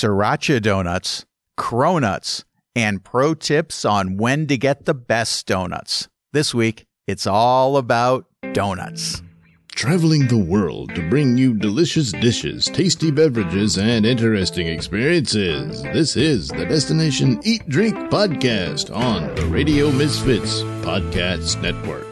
Sriracha donuts, cronuts, and pro tips on when to get the best donuts. This week, it's all about donuts. Traveling the world to bring you delicious dishes, tasty beverages, and interesting experiences. This is the Destination Eat Drink Podcast on the Radio Misfits Podcast Network.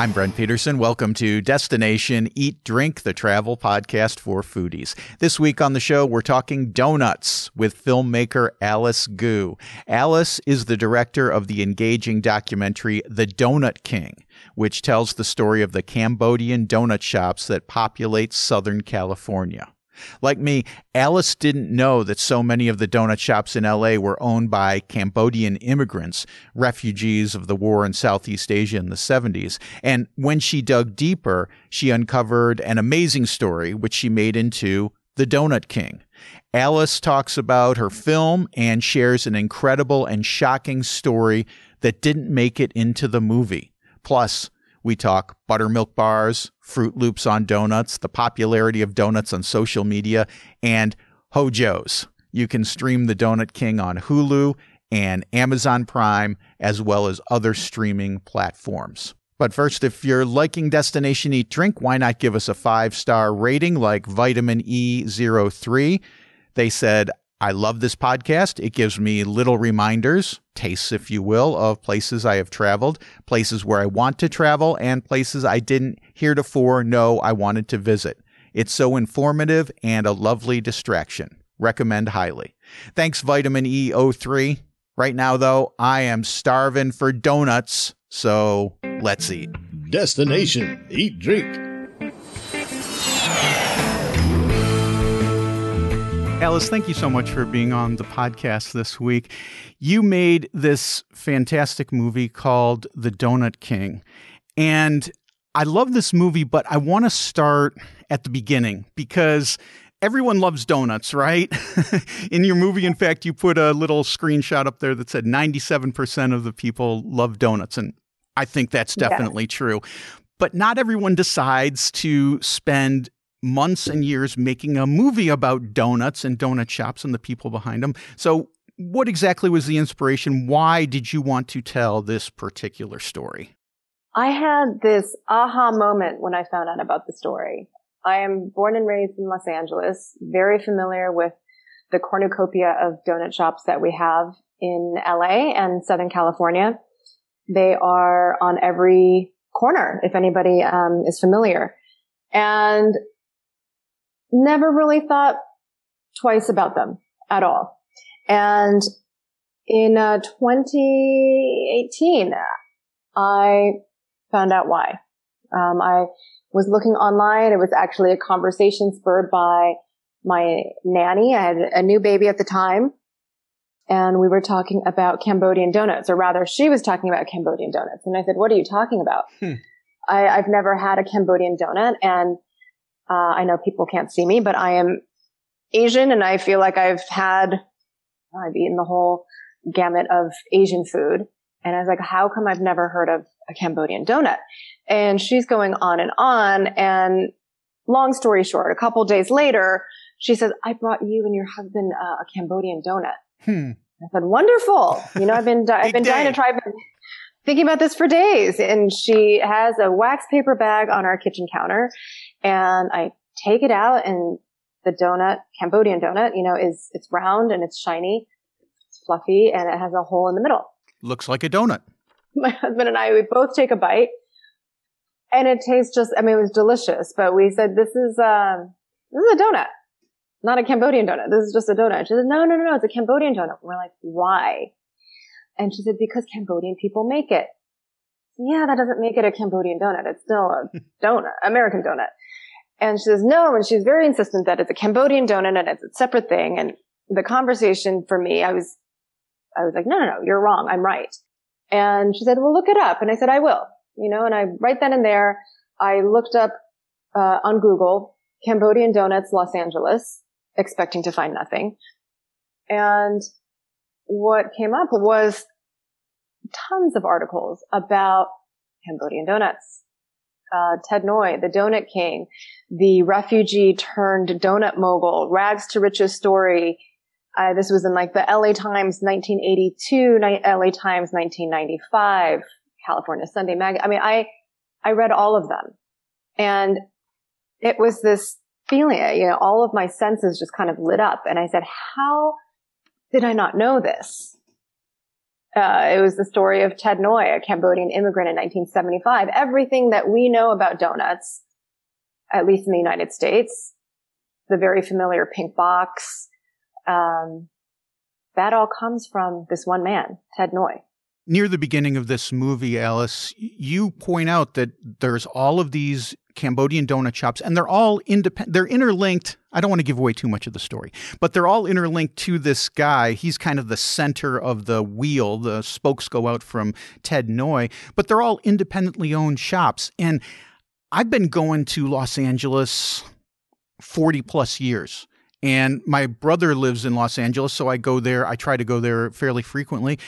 I'm Brent Peterson. Welcome to Destination Eat Drink, the travel podcast for foodies. This week on the show, we're talking donuts with filmmaker Alice Gu. Alice is the director of the engaging documentary The Donut King, which tells the story of the Cambodian donut shops that populate Southern California. Like me, Alice didn't know that so many of the donut shops in L.A. were owned by Cambodian immigrants, refugees of the war in Southeast Asia in the 70s. And when she dug deeper, she uncovered an amazing story, which she made into The Donut King. Alice talks about her film and shares an incredible and shocking story that didn't make it into the movie. Plus, we talk buttermilk bars, Froot Loops on donuts, the popularity of donuts on social media, and Hojos. You can stream The Donut King on Hulu and Amazon Prime, as well as other streaming platforms. But first, if you're liking Destination Eat Drink, why not give us a 5-star rating like Vitamin E03? They said, I love this podcast. It gives me little reminders, tastes, if you will, of places I have traveled, places where I want to travel, and places I didn't heretofore know I wanted to visit. It's so informative and a lovely distraction. Recommend highly. Thanks, Vitamin E03. Right now, though, I am starving for donuts, so let's eat. Destination Eat Drink. Alice, thank you so much for being on the podcast this week. You made this fantastic movie called The Donut King. And I love this movie, but I want to start at the beginning because everyone loves donuts, right? In your movie, in fact, you put a little screenshot up there that said 97% of the people love donuts. And I think that's definitely true. But not everyone decides to spend months and years making a movie about donuts and donut shops and the people behind them. So what exactly was the inspiration? Why did you want to tell this particular story? I had this aha moment when I found out about the story. I am born and raised in Los Angeles, very familiar with the cornucopia of donut shops that we have in LA and Southern California. They are on every corner, if anybody is familiar. And never really thought twice about them at all. And in 2018, I found out why. I was looking online. It was actually a conversation spurred by my nanny. I had a new baby at the time, and we were talking about Cambodian donuts, or rather, she was talking about Cambodian donuts. And I said, "What are you talking about?" I've never had a Cambodian donut, and I know people can't see me, but I am Asian, and I feel like I've eaten the whole gamut of Asian food. And I was like, how come I've never heard of a Cambodian donut? And she's going on. And long story short, a couple days later, she says, I brought you and your husband a Cambodian donut. I said, wonderful. You know, I've been dying to try, thinking about this for days. And she has a wax paper bag on our kitchen counter. And I take it out, and the donut, Cambodian donut, you know, it's round and it's shiny, it's fluffy, and it has a hole in the middle. Looks like a donut. My husband and I, we both take a bite, and it tastes it was delicious. But we said, this is a donut, not a Cambodian donut. This is just a donut. She said, no, it's a Cambodian donut. We're like, why? And she said, because Cambodian people make it. Yeah, that doesn't make it a Cambodian donut. It's still a donut, American donut. And she says, no, and she's very insistent that it's a Cambodian donut and it's a separate thing. And the conversation for me, I was like, no, you're wrong. I'm right. And she said, well, look it up. And I said, I will, you know, and I right then and there, I looked up, on Google, Cambodian donuts, Los Angeles, expecting to find nothing. And what came up was tons of articles about Cambodian donuts, Ted Ngoy, The Donut King, the refugee turned donut mogul, rags to riches story. This was in like the LA Times 1982, LA Times 1995, California Sunday Magazine. I mean, I read all of them, and it was this feeling, you know, all of my senses just kind of lit up. And I said, how did I not know this? It was the story of Ted Ngoy, a Cambodian immigrant in 1975. Everything that we know about donuts, at least in the United States, the very familiar pink box, that all comes from this one man, Ted Ngoy. Near the beginning of this movie, Alice, you point out that there's all of these Cambodian donut shops, and they're all independent. They're interlinked. I don't want to give away too much of the story, but they're all interlinked to this guy. He's kind of the center of the wheel. The spokes go out from Ted Ngoy, but they're all independently owned shops. And I've been going to Los Angeles 40 plus years. And my brother lives in Los Angeles, so I go there. I try to go there fairly frequently.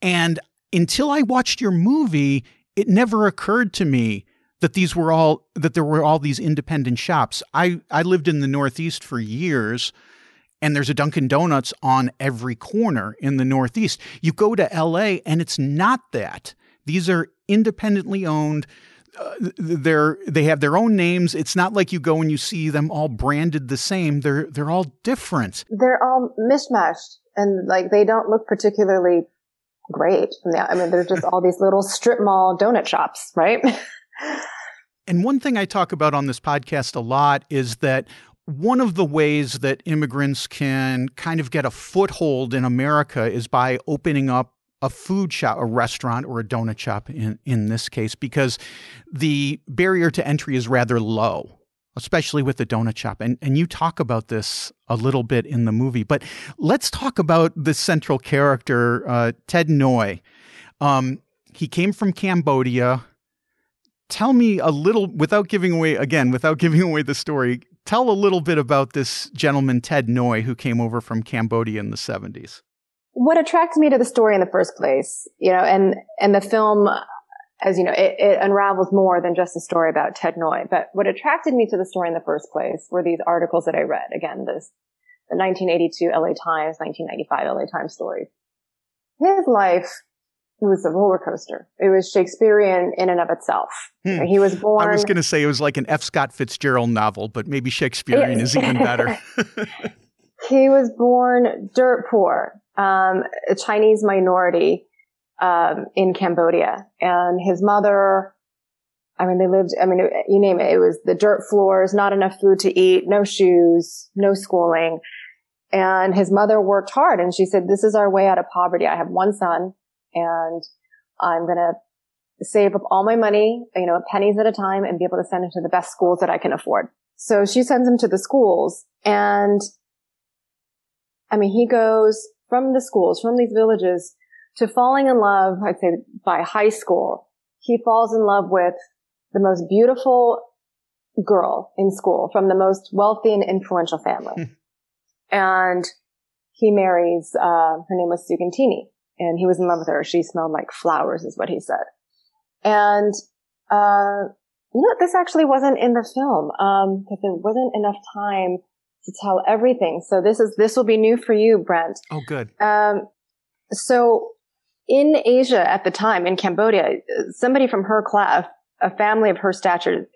And until I watched your movie, it never occurred to me that these were all, that there were all these independent shops. I lived in the Northeast for years, and there's a Dunkin' Donuts on every corner in the Northeast. You go to LA, and it's not that. These are independently owned. They have their own names. It's not like you go and you see them all branded the same. They're all different. They're all mishmashed, and like they don't look particularly great. I mean, they're just all these little strip mall donut shops, right? And one thing I talk about on this podcast a lot is that one of the ways that immigrants can kind of get a foothold in America is by opening up a food shop, a restaurant, or a donut shop in this case, because the barrier to entry is rather low, especially with the donut shop. And you talk about this a little bit in the movie. But let's talk about the central character, Ted Ngoy. He came from Cambodia. Tell me a little, without giving away the story, tell a little bit about this gentleman, Ted Ngoy, who came over from Cambodia in the 70s. What attracted me to the story in the first place, you know, and the film, as you know, it unravels more than just a story about Ted Ngoy. But what attracted me to the story in the first place were these articles that I read. Again, the 1982 LA Times, 1995 LA Times story. His life was a roller coaster. It was Shakespearean in and of itself. He was born. I was going to say it was like an F. Scott Fitzgerald novel, but maybe Shakespearean is even better. He was born dirt poor. A Chinese minority, in Cambodia, and his mother, I mean, they lived, I mean, you name it. It was the dirt floors, not enough food to eat, no shoes, no schooling. And his mother worked hard, and she said, this is our way out of poverty. I have one son, and I'm going to save up all my money, you know, pennies at a time, and be able to send him to the best schools that I can afford. So she sends him to the schools, and I mean, he goes from the schools, from these villages, to falling in love. I'd say by high school, he falls in love with the most beautiful girl in school from the most wealthy and influential family. And he marries, her name was Sugantini, and he was in love with her. She smelled like flowers, is what he said. And, you know, this actually wasn't in the film, because there wasn't enough time to tell everything. So this will be new for you, Brent. Oh, good. So in Asia at the time, in Cambodia, somebody from her class, a family of her stature,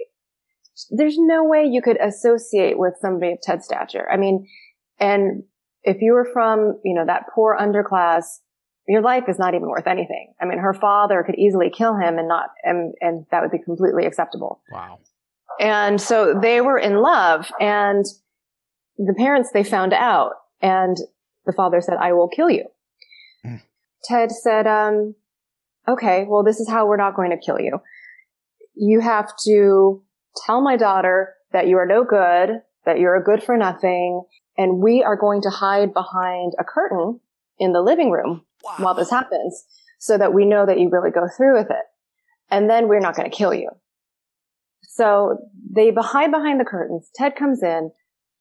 there's no way you could associate with somebody of Ted's stature. I mean, and if you were from, you know, that poor underclass, your life is not even worth anything. I mean, her father could easily kill him and that would be completely acceptable. Wow. And so they were in love, and the parents, they found out, and the father said, I will kill you. Mm. Ted said, okay, well, this is how we're not going to kill you. You have to tell my daughter that you are no good, that you're a good for nothing, and we are going to hide behind a curtain in the living room. Wow. While this happens, so that we know that you really go through with it. And then we're not going to kill you. So they hide behind the curtains. Ted comes in.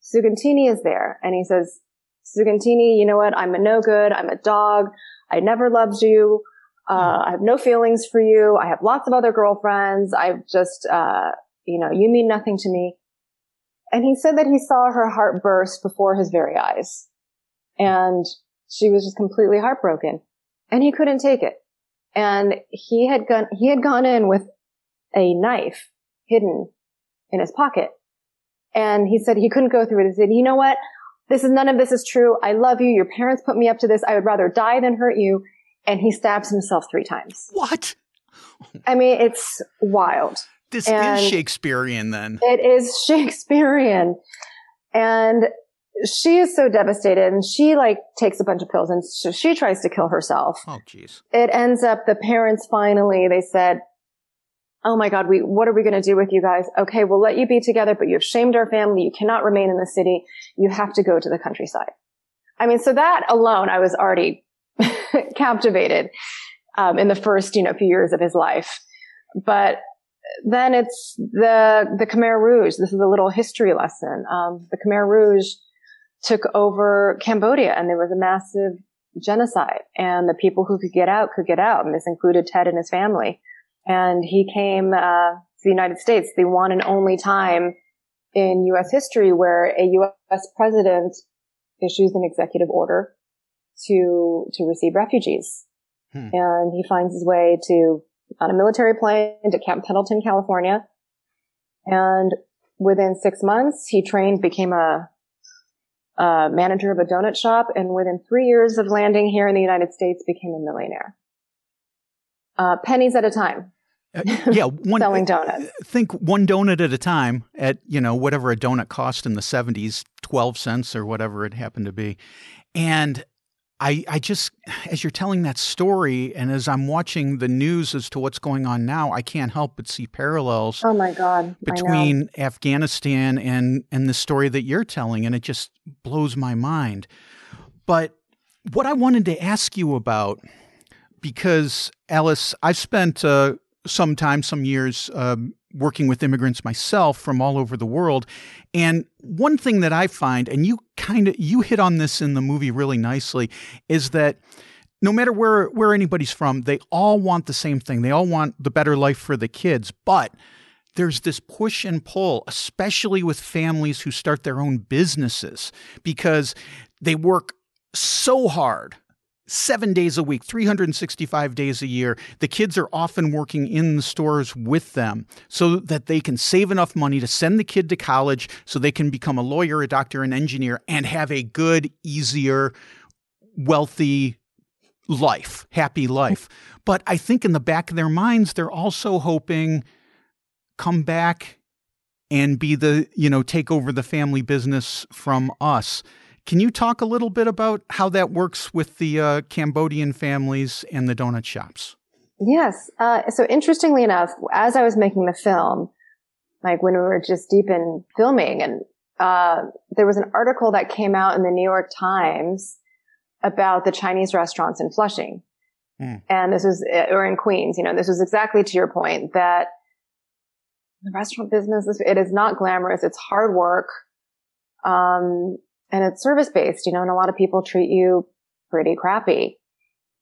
Sugantini is there, and he says, Sugantini, you know what? I'm a no good. I'm a dog. I never loved you. I have no feelings for you. I have lots of other girlfriends. I've just, you mean nothing to me. And he said that he saw her heart burst before his very eyes. And she was just completely heartbroken. And he couldn't take it. And he had gone in with a knife hidden in his pocket. And he said he couldn't go through it. He said, you know what? None of this is true. I love you. Your parents put me up to this. I would rather die than hurt you. And he stabs himself 3 times. What? I mean, it's wild. This is Shakespearean then. It is Shakespearean. And she is so devastated, and she takes a bunch of pills, and so she tries to kill herself. Oh, geez. It ends up the parents finally, they said, oh my God, what are we going to do with you guys? Okay, we'll let you be together, but you have shamed our family. You cannot remain in the city. You have to go to the countryside. I mean, so that alone, I was already captivated in the first, few years of his life. But then it's the Khmer Rouge. This is a little history lesson. The Khmer Rouge took over Cambodia, and there was a massive genocide, and the people who could get out. And this included Ted and his family. And he came to the United States, the one and only time in U.S. history where a U.S. president issues an executive order to receive refugees. And he finds his way on a military plane to Camp Pendleton, California. And within 6 months, he became a manager of a donut shop. And within 3 years of landing here in the United States, became a millionaire. Pennies at a time. Selling donuts. Think one donut at a time at, whatever a donut cost in the 70s, 12 cents or whatever it happened to be. And I just, as you're telling that story and as I'm watching the news as to what's going on now, I can't help but see parallels. Oh my God. Between Afghanistan and the story that you're telling, and it just blows my mind. But what I wanted to ask you about, because Alice, I've spent some years working with immigrants myself from all over the world. And one thing that I find, and you hit on this in the movie really nicely, is that no matter where anybody's from, they all want the same thing. They all want the better life for the kids. But there's this push and pull, especially with families who start their own businesses, because they work so hard. 7 days a week, 365 days a year. The kids are often working in the stores with them so that they can save enough money to send the kid to college so they can become a lawyer, a doctor, an engineer, and have a good, easier, wealthy life, happy life. But I think in the back of their minds, they're also hoping come back and be take over the family business from us. Can you talk a little bit about how that works with the Cambodian families and the donut shops? Yes. So interestingly enough, as I was making the film, when we were just deep in filming, and there was an article that came out in the New York Times about the Chinese restaurants in Flushing. And this was, or in Queens, this was exactly to your point that the restaurant business, it is not glamorous. It's hard work. And it's service-based, and a lot of people treat you pretty crappy.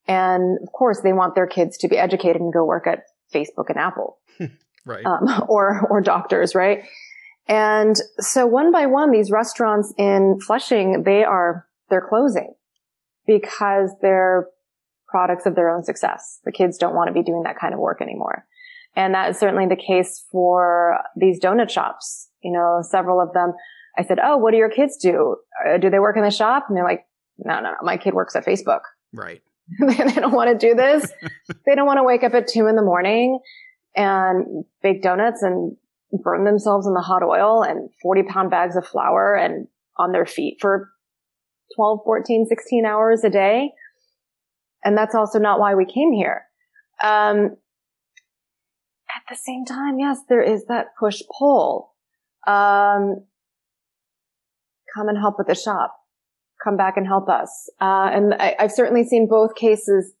And, of course, they want their kids to be educated and go work at Facebook and Apple. Right. Or doctors, right? And so one by one, these restaurants in Flushing, they're closing because they're products of their own success. The kids don't want to be doing that kind of work anymore. And that is certainly the case for these donut shops. Several of them, I said, oh, what do your kids do? Do they work in the shop? And they're like, no, my kid works at Facebook. Right. They don't want to do this. They don't want to wake up at 2 a.m. and bake donuts and burn themselves in the hot oil and 40-pound bags of flour and on their feet for 12, 14, 16 hours a day. And that's also not why we came here. At the same time, yes, there is that push-pull. Come and help with the shop. Come back and help us. And I've certainly seen both cases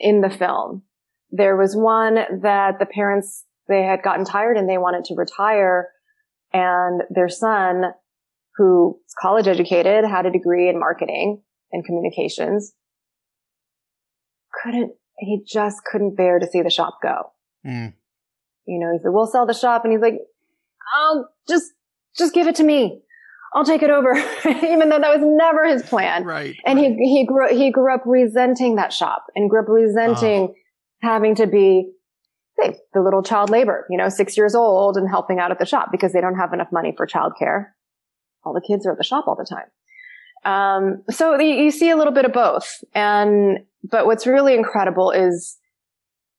in the film. There was one that the parents, they had gotten tired and they wanted to retire. And their son, who's college educated, had a degree in marketing and communications, couldn't he just couldn't bear to see the shop go. Mm. You know, he said, we'll sell the shop. And he's like, just give it to me. I'll take it over. Even though that was never his plan. Right. And right. He grew up resenting that shop and grew up resenting having to be the little child labor, 6 years old and helping out at the shop because they don't have enough money for childcare. All the kids are at the shop all the time. So you see a little bit of both. But what's really incredible is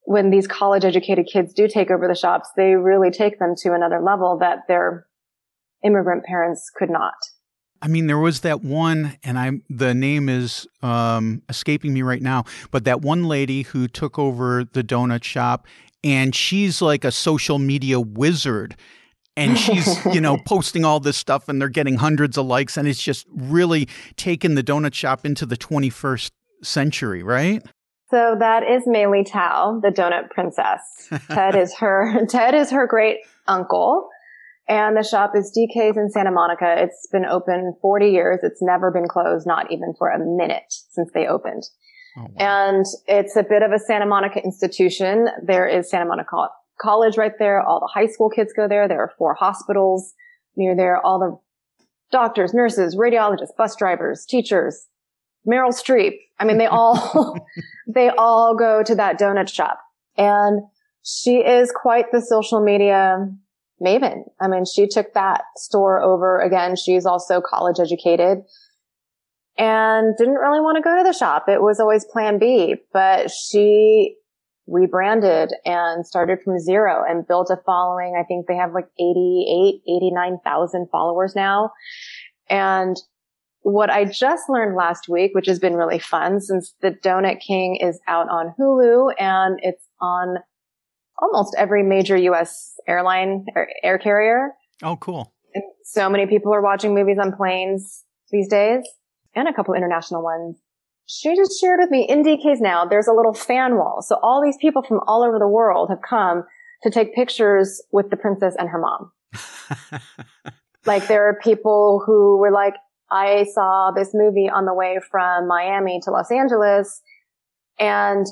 when these college educated kids do take over the shops, they really take them to another level that their immigrant parents could not. I mean, there was that one, and the name is escaping me right now, but that one lady who took over the donut shop, and she's like a social media wizard. And she's, posting all this stuff, and they're getting hundreds of likes. And it's just really taken the donut shop into the 21st century, right? So that is Mayly Tao, the donut princess. Ted is her great uncle. And the shop is DK's in Santa Monica. It's been open 40 years. It's never been closed, not even for a minute since they opened. Oh, wow. And it's a bit of a Santa Monica institution. There is Santa Monica College right there. All the high school kids go there. There are 4 hospitals near there. All the doctors, nurses, radiologists, bus drivers, teachers, Meryl Streep. I mean, they all go to that donut shop. And she is quite the social media maven. I mean, she took that store over again. She's also college educated and didn't really want to go to the shop. It was always plan B, but she rebranded and started from zero and built a following. I think they have like 89,000 followers now. And what I just learned last week, which has been really fun, since The Donut King is out on Hulu and it's on almost every major U.S. airline or air carrier. Oh, cool. And so many people are watching movies on planes these days, and a couple international ones. She just shared with me, in DK's now, there's a little fan wall. So all these people from all over the world have come to take pictures with the princess and her mom. Like, there are people who were like, I saw this movie on the way from Miami to Los Angeles, and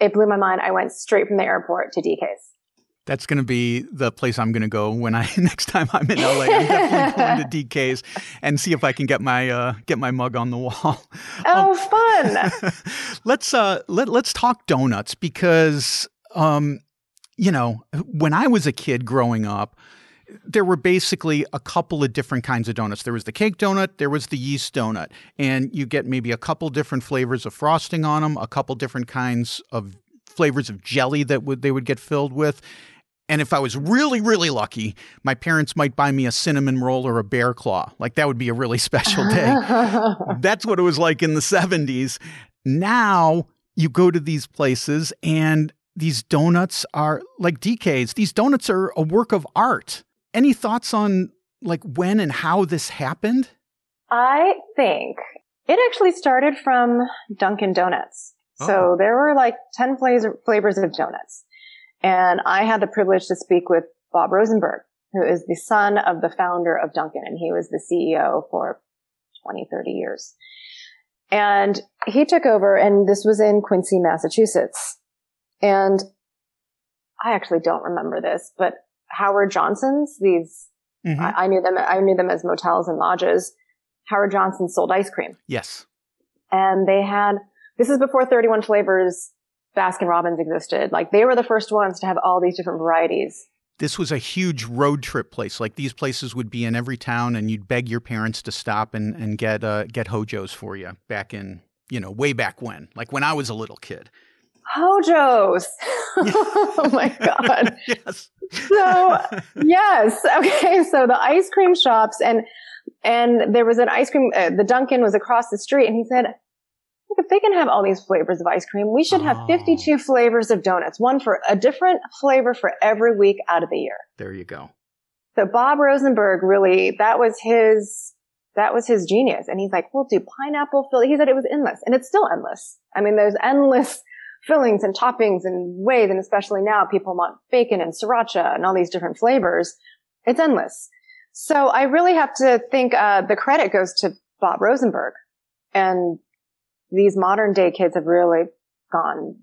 it blew my mind. I went straight from the airport to DK's. That's going to be the place I'm going to go when next time I'm in LA. I'm definitely going to DK's and see if I can get my mug on the wall. Oh, fun! Let's talk donuts, because when I was a kid growing up, there were basically a couple of different kinds of donuts. There was the cake donut, there was the yeast donut, and you get maybe a couple different flavors of frosting on them, a couple different kinds of flavors of jelly that they would get filled with. And if I was really, really lucky, my parents might buy me a cinnamon roll or a bear claw. Like, that would be a really special day. That's what it was like in the 70s. Now you go to these places and these donuts are like DK's. These donuts are a work of art. Any thoughts on like when and how this happened? I think it actually started from Dunkin' Donuts. Oh. So there were like 10 flavors of donuts. And I had the privilege to speak with Bob Rosenberg, who is the son of the founder of Dunkin', and he was the CEO for 20, 30 years. And he took over, and this was in Quincy, Massachusetts. And I actually don't remember this, but Howard Johnson's, these, mm-hmm. I knew them as motels and lodges. Howard Johnson sold ice cream. Yes. And they had, this is before 31 flavors, Baskin-Robbins existed. Like, they were the first ones to have all these different varieties. This was a huge road trip place. Like, these places would be in every town, and you'd beg your parents to stop and get Hojo's for you back in, way back when, like when I was a little kid. Hojo's. Oh my God. Yes. So, yes. Okay. So the ice cream shops, and there was an ice cream, the Dunkin' was across the street, and he said, look, if they can have all these flavors of ice cream, we should have 52 flavors of donuts, one for a different flavor for every week out of the year. There you go. So Bob Rosenberg, really, that was his genius. And he's like, we'll do pineapple filling. He said it was endless, and it's still endless. I mean, there's endless fillings and toppings and ways, and especially now people want bacon and sriracha and all these different flavors. It's endless. So I really have to think the credit goes to Bob Rosenberg. And these modern day kids have really gone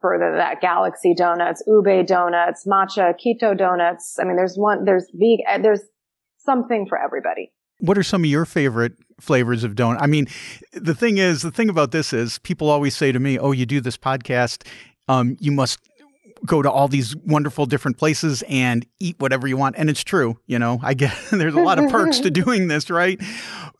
further than that. Galaxy Donuts, Ube Donuts, Matcha, Keto Donuts. I mean, there's something for everybody. What are some of your favorite flavors of donut? I mean, the thing about this is people always say to me, oh, you do this podcast, you must go to all these wonderful different places and eat whatever you want. And it's true. You know, I get there's a lot of perks to doing this, right?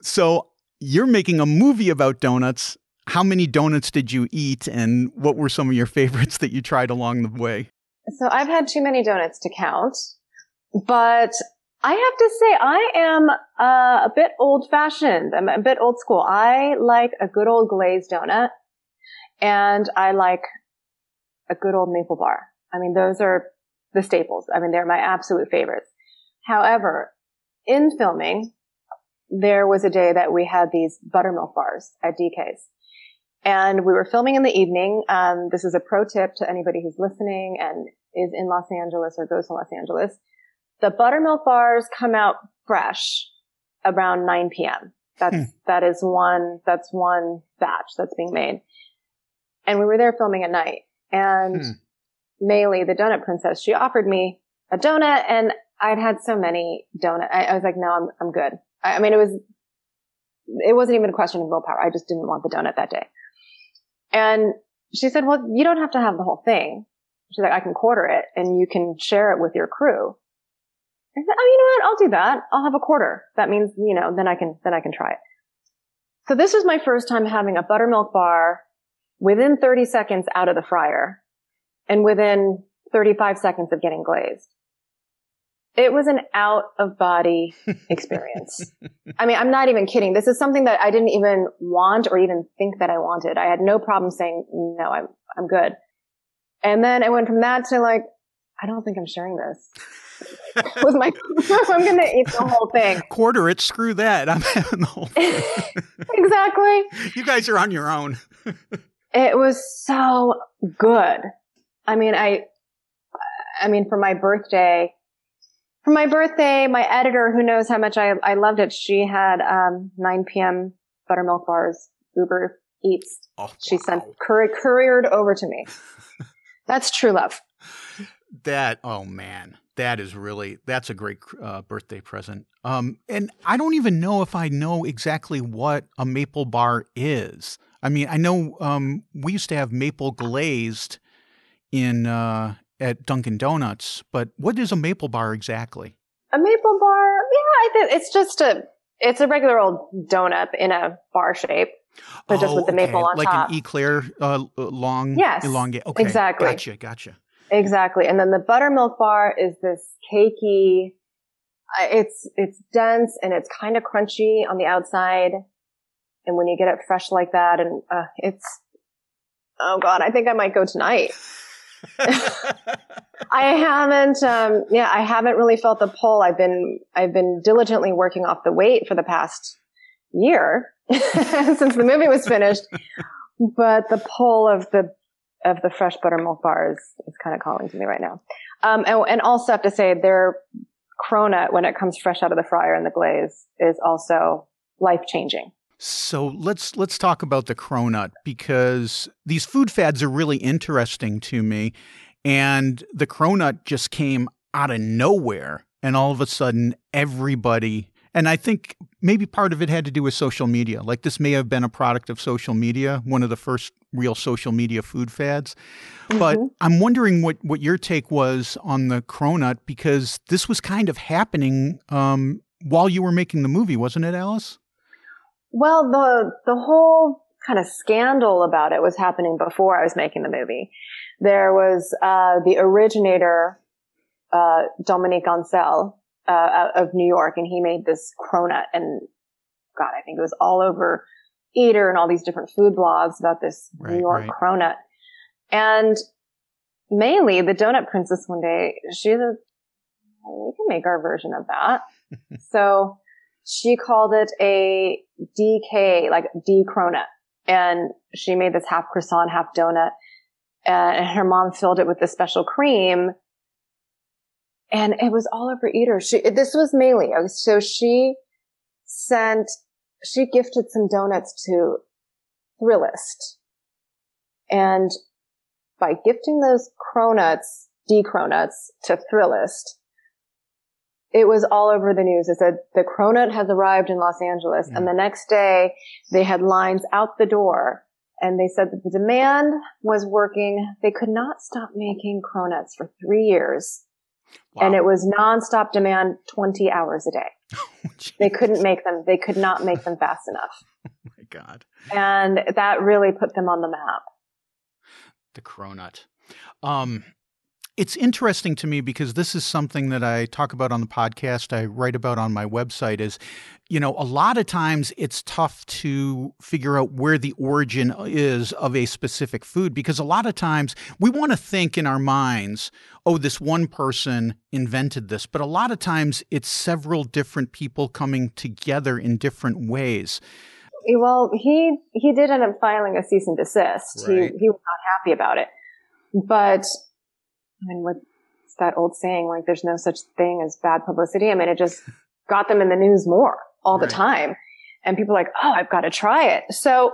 So you're making a movie about donuts. How many donuts did you eat and what were some of your favorites that you tried along the way? So I've had too many donuts to count, but I have to say I am a bit old-fashioned. I'm a bit old school. I like a good old glazed donut and I like a good old maple bar. I mean, those are the staples. I mean, they're my absolute favorites. However, in filming, there was a day that we had these buttermilk bars at DK's. And we were filming in the evening. This is a pro tip to anybody who's listening and is in Los Angeles or goes to Los Angeles. The buttermilk bars come out fresh around 9 p.m. That's one batch that's being made. And we were there filming at night. And Mayly, the donut princess, she offered me a donut and I'd had so many donuts. I was like, no, I'm good. I mean, it wasn't even a question of willpower. I just didn't want the donut that day. And she said, well, you don't have to have the whole thing. She's like, I can quarter it and you can share it with your crew. I said, oh, you know what? I'll do that. I'll have a quarter. That means, you know, then I can try it. So this was my first time having a buttermilk bar within 30 seconds out of the fryer and within 35 seconds of getting glazed. It was an out-of-body experience. I mean, I'm not even kidding. This is something that I didn't even want or even think that I wanted. I had no problem saying, no, I'm good. And then I went from that to like, I don't think I'm sharing this. With my, I'm going to eat the whole thing. Quarter it, screw that. I'm having the whole thing. Exactly. You guys are on your own. It was so good. I mean, I mean, for my birthday, my editor, who knows how much I loved it, she had 9 p.m. buttermilk bars, Uber Eats. Oh, wow. She sent couriered over to me. That's true love. That, oh man, that's a great birthday present. And I don't even know if I know exactly what a maple bar is. I mean, I know we used to have maple glazed at Dunkin' Donuts, but what is a maple bar exactly? A maple bar, yeah, it's just it's a regular old donut in a bar shape, but just with the maple on like top. Like an eclair, long, yes, elongate. Okay, exactly. Gotcha. Exactly. And then the buttermilk bar is this cakey, it's dense and it's kind of crunchy on the outside. And when you get it fresh like that and oh God, I think I might go tonight. I haven't really felt the pull. I've been diligently working off the weight for the past year since the movie was finished, but the pull of the fresh buttermilk bar is kind of calling to me right now. And also have to say their cronut, when it comes fresh out of the fryer and the glaze, is also life-changing. So let's talk about the cronut, because these food fads are really interesting to me. And the cronut just came out of nowhere. And all of a sudden, everybody... And I think maybe part of it had to do with social media. Like this may have been a product of social media, one of the first real social media food fads. Mm-hmm. But I'm wondering what your take was on the cronut, because this was kind of happening while you were making the movie, wasn't it, Alice? Well, the whole kind of scandal about it was happening before I was making the movie. There was the originator, Dominique Ansel, of New York, and he made this cronut, and God, I think it was all over Eater and all these different food blogs about this New York cronut. And Mayly, the donut princess, one day, she said, we can make our version of that. So she called it a DK, like D cronut. And she made this half croissant, half donut, and her mom filled it with this special cream. And it was all over Eater. This was Mayly. So she gifted some donuts to Thrillist. And by gifting those cronuts, D-cronuts, to Thrillist, it was all over the news. It said the cronut has arrived in Los Angeles, and the next day they had lines out the door. And they said that the demand was working. They could not stop making cronuts for 3 years. Wow. And it was nonstop demand 20 hours a day. Oh, they couldn't make them. They could not make them fast enough. Oh, my God. And that really put them on the map. The cronut. It's interesting to me because this is something that I talk about on the podcast, I write about on my website is, you know, a lot of times it's tough to figure out where the origin is of a specific food because a lot of times we want to think in our minds, oh, this one person invented this. But a lot of times it's several different people coming together in different ways. Well, he did end up filing a cease and desist. Right. He was not happy about it. But I mean, what's that old saying? Like, there's no such thing as bad publicity. I mean, it just got them in the news more all the time. And people are like, oh, I've got to try it. So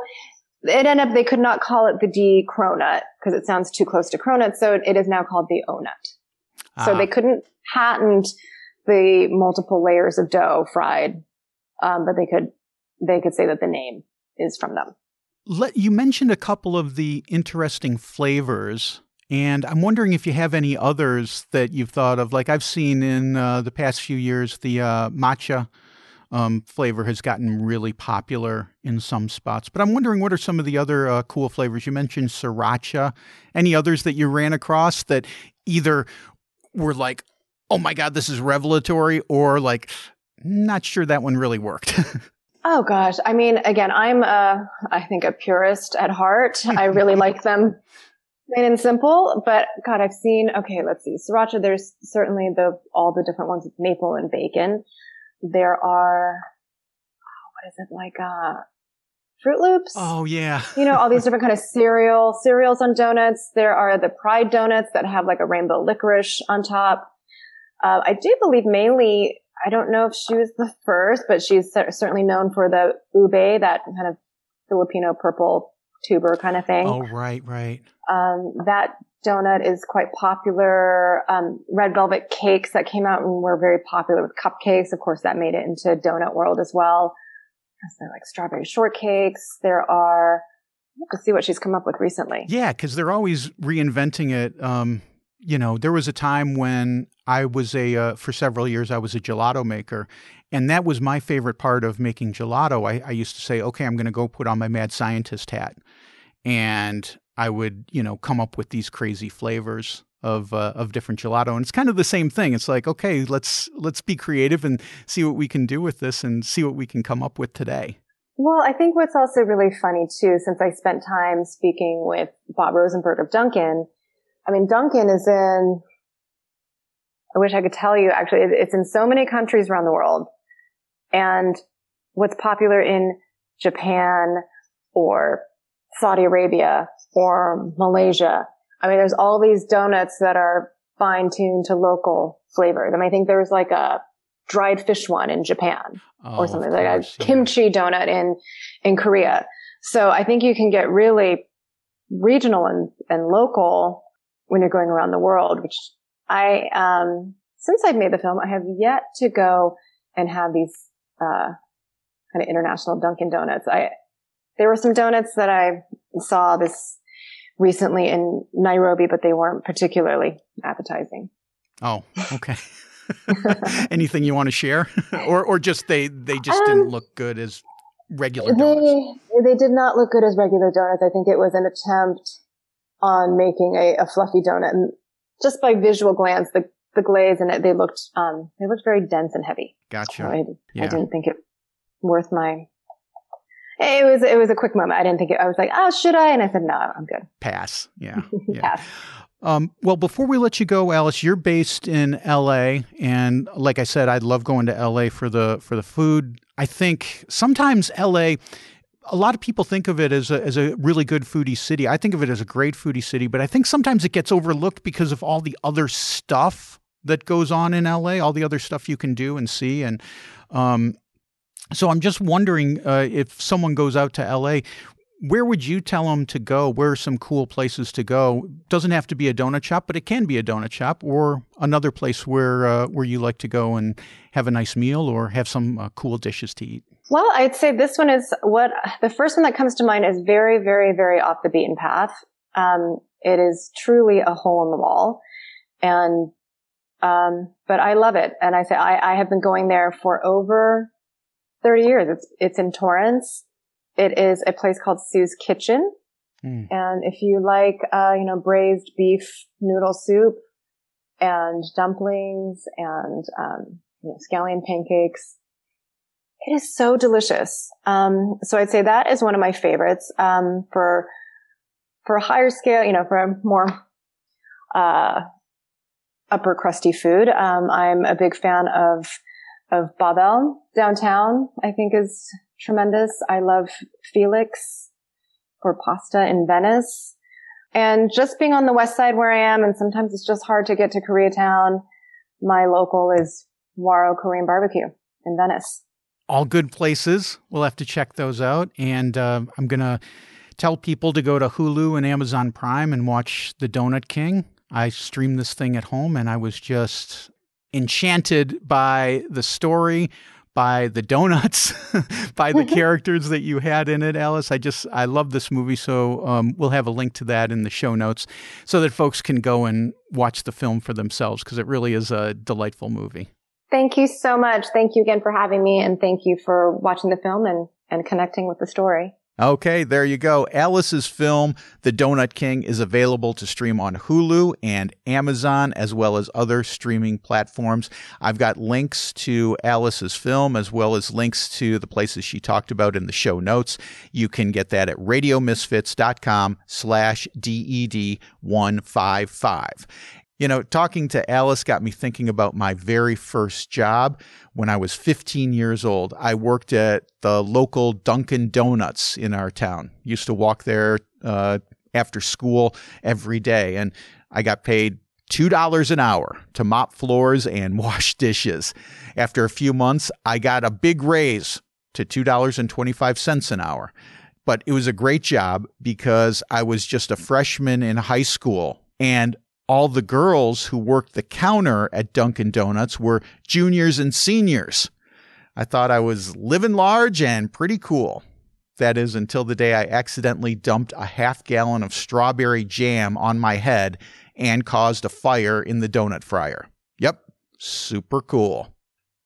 it ended up, they could not call it the D cronut because it sounds too close to cronut. So it is now called the O-nut. So they couldn't patent the multiple layers of dough fried, but they could say that the name is from them. You mentioned a couple of the interesting flavors. And I'm wondering if you have any others that you've thought of. Like I've seen in the past few years, the matcha flavor has gotten really popular in some spots. But I'm wondering what are some of the other cool flavors? You mentioned Sriracha. Any others that you ran across that either were like, oh, my God, this is revelatory or like, not sure that one really worked? Oh, gosh. I mean, again, I'm, I think, a purist at heart. I really like them. Plain and simple, but God, I've seen, okay, let's see, Sriracha, there's certainly all the different ones with maple and bacon. There are, what is it, like, Froot Loops? Oh, yeah. You know, all these different kind of cereals on donuts. There are the Pride donuts that have like a rainbow licorice on top. I do believe Mayly, I don't know if she was the first, but she's certainly known for the ube, that kind of Filipino purple tuber kind of thing. Oh, right. That donut is quite popular. Red velvet cakes that came out and were very popular with cupcakes. Of course, that made it into donut world as well. So like strawberry shortcakes. There are, let's see what she's come up with recently. Yeah, because they're always reinventing it. You know, there was a time when I was for several years, I was a gelato maker. And that was my favorite part of making gelato. I used to say, okay, I'm going to go put on my mad scientist hat. And I would, you know, come up with these crazy flavors of different gelato. And it's kind of the same thing. It's like, okay, let's be creative and see what we can do with this and see what we can come up with today. Well, I think what's also really funny, too, since I spent time speaking with Bob Rosenberg of Dunkin', I mean, Dunkin' is in, I wish I could tell you, actually, it's in so many countries around the world. And what's popular in Japan or Saudi Arabia or Malaysia, I mean, there's all these donuts that are fine-tuned to local flavors. I mean, I think there was like a dried fish one in Japan or something like that, kimchi donut in Korea. So I think you can get really regional and local when you're going around the world, which I, since I've made the film, I have yet to go and have these, kind of international Dunkin' Donuts. There were some donuts that I saw this recently in Nairobi, but they weren't particularly appetizing. Oh, okay. Anything you want to share? or just, they just didn't look good as regular donuts. They did not look good as regular donuts. I think it was an attempt on making a fluffy donut. And just by visual glance, the glaze in it, they looked very dense and heavy. Gotcha. So I didn't think it worth my... It was a quick moment. I didn't think I was like, should I? And I said, no, I'm good. Pass. Yeah. Pass. Well, before we let you go, Alice, you're based in L.A. And like I said, I love going to L.A. for the food. I think sometimes L.A., a lot of people think of it as a really good foodie city. I think of it as a great foodie city, but I think sometimes it gets overlooked because of all the other stuff that goes on in L.A., all the other stuff you can do and see. And so I'm just wondering if someone goes out to L.A., where would you tell them to go? Where are some cool places to go? Doesn't have to be a donut shop, but it can be a donut shop or another place where you like to go and have a nice meal or have some cool dishes to eat. Well, I'd say this one is the first one that comes to mind is very, very, very off the beaten path. It is truly a hole in the wall. And, but I love it. And I say, I have been going there for over 30 years. It's in Torrance. It is a place called Sue's Kitchen. Mm. And if you like, braised beef noodle soup and dumplings and, scallion pancakes, it is so delicious. So I'd say that is one of my favorites. For a higher scale, for a more, upper crusty food, I'm a big fan of Babel downtown, I think is tremendous. I love Felix or pasta in Venice, and just being on the west side where I am. And sometimes it's just hard to get to Koreatown. My local is Waro Korean barbecue in Venice. All good places. We'll have to check those out. And I'm going to tell people to go to Hulu and Amazon Prime and watch The Donut King. I streamed this thing at home, and I was just enchanted by the story, by the donuts, by the characters that you had in it, Alice. I love this movie, so we'll have a link to that in the show notes so that folks can go and watch the film for themselves, because it really is a delightful movie. Thank you so much. Thank you again for having me, and thank you for watching the film and connecting with the story. Okay, there you go. Alice's film, The Donut King, is available to stream on Hulu and Amazon, as well as other streaming platforms. I've got links to Alice's film, as well as links to the places she talked about in the show notes. You can get that at radiomisfits.com/DED155. Talking to Alice got me thinking about my very first job. When I was 15 years old, I worked at the local Dunkin' Donuts in our town. Used to walk there after school every day, and I got paid $2 an hour to mop floors and wash dishes. After a few months, I got a big raise to $2.25 an hour. But it was a great job because I was just a freshman in high school, and all the girls who worked the counter at Dunkin' Donuts were juniors and seniors. I thought I was living large and pretty cool. That is, until the day I accidentally dumped a half-gallon of strawberry jam on my head and caused a fire in the donut fryer. Yep, super cool.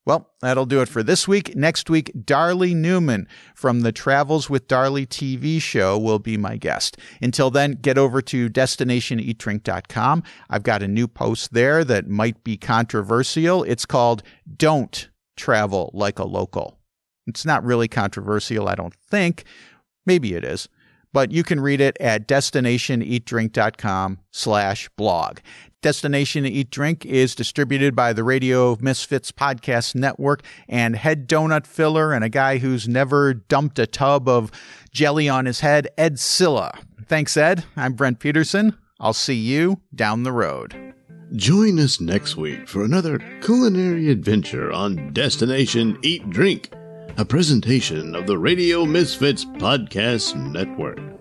Well, that'll do it for this week. Next week, Darlie Newman from the Travels with Darley TV show will be my guest. Until then, get over to destinationeatdrink.com. I've got a new post there that might be controversial. It's called Don't Travel Like a Local. It's not really controversial, I don't think. Maybe it is. But you can read it at destinationeatdrink.com/blog. Destination Eat Drink is distributed by the Radio Misfits Podcast Network, and head donut filler and a guy who's never dumped a tub of jelly on his head, Ed Silla. Thanks, Ed. I'm Brent Peterson. I'll see you down the road. Join us next week for another culinary adventure on Destination Eat Drink, a presentation of the Radio Misfits Podcast Network.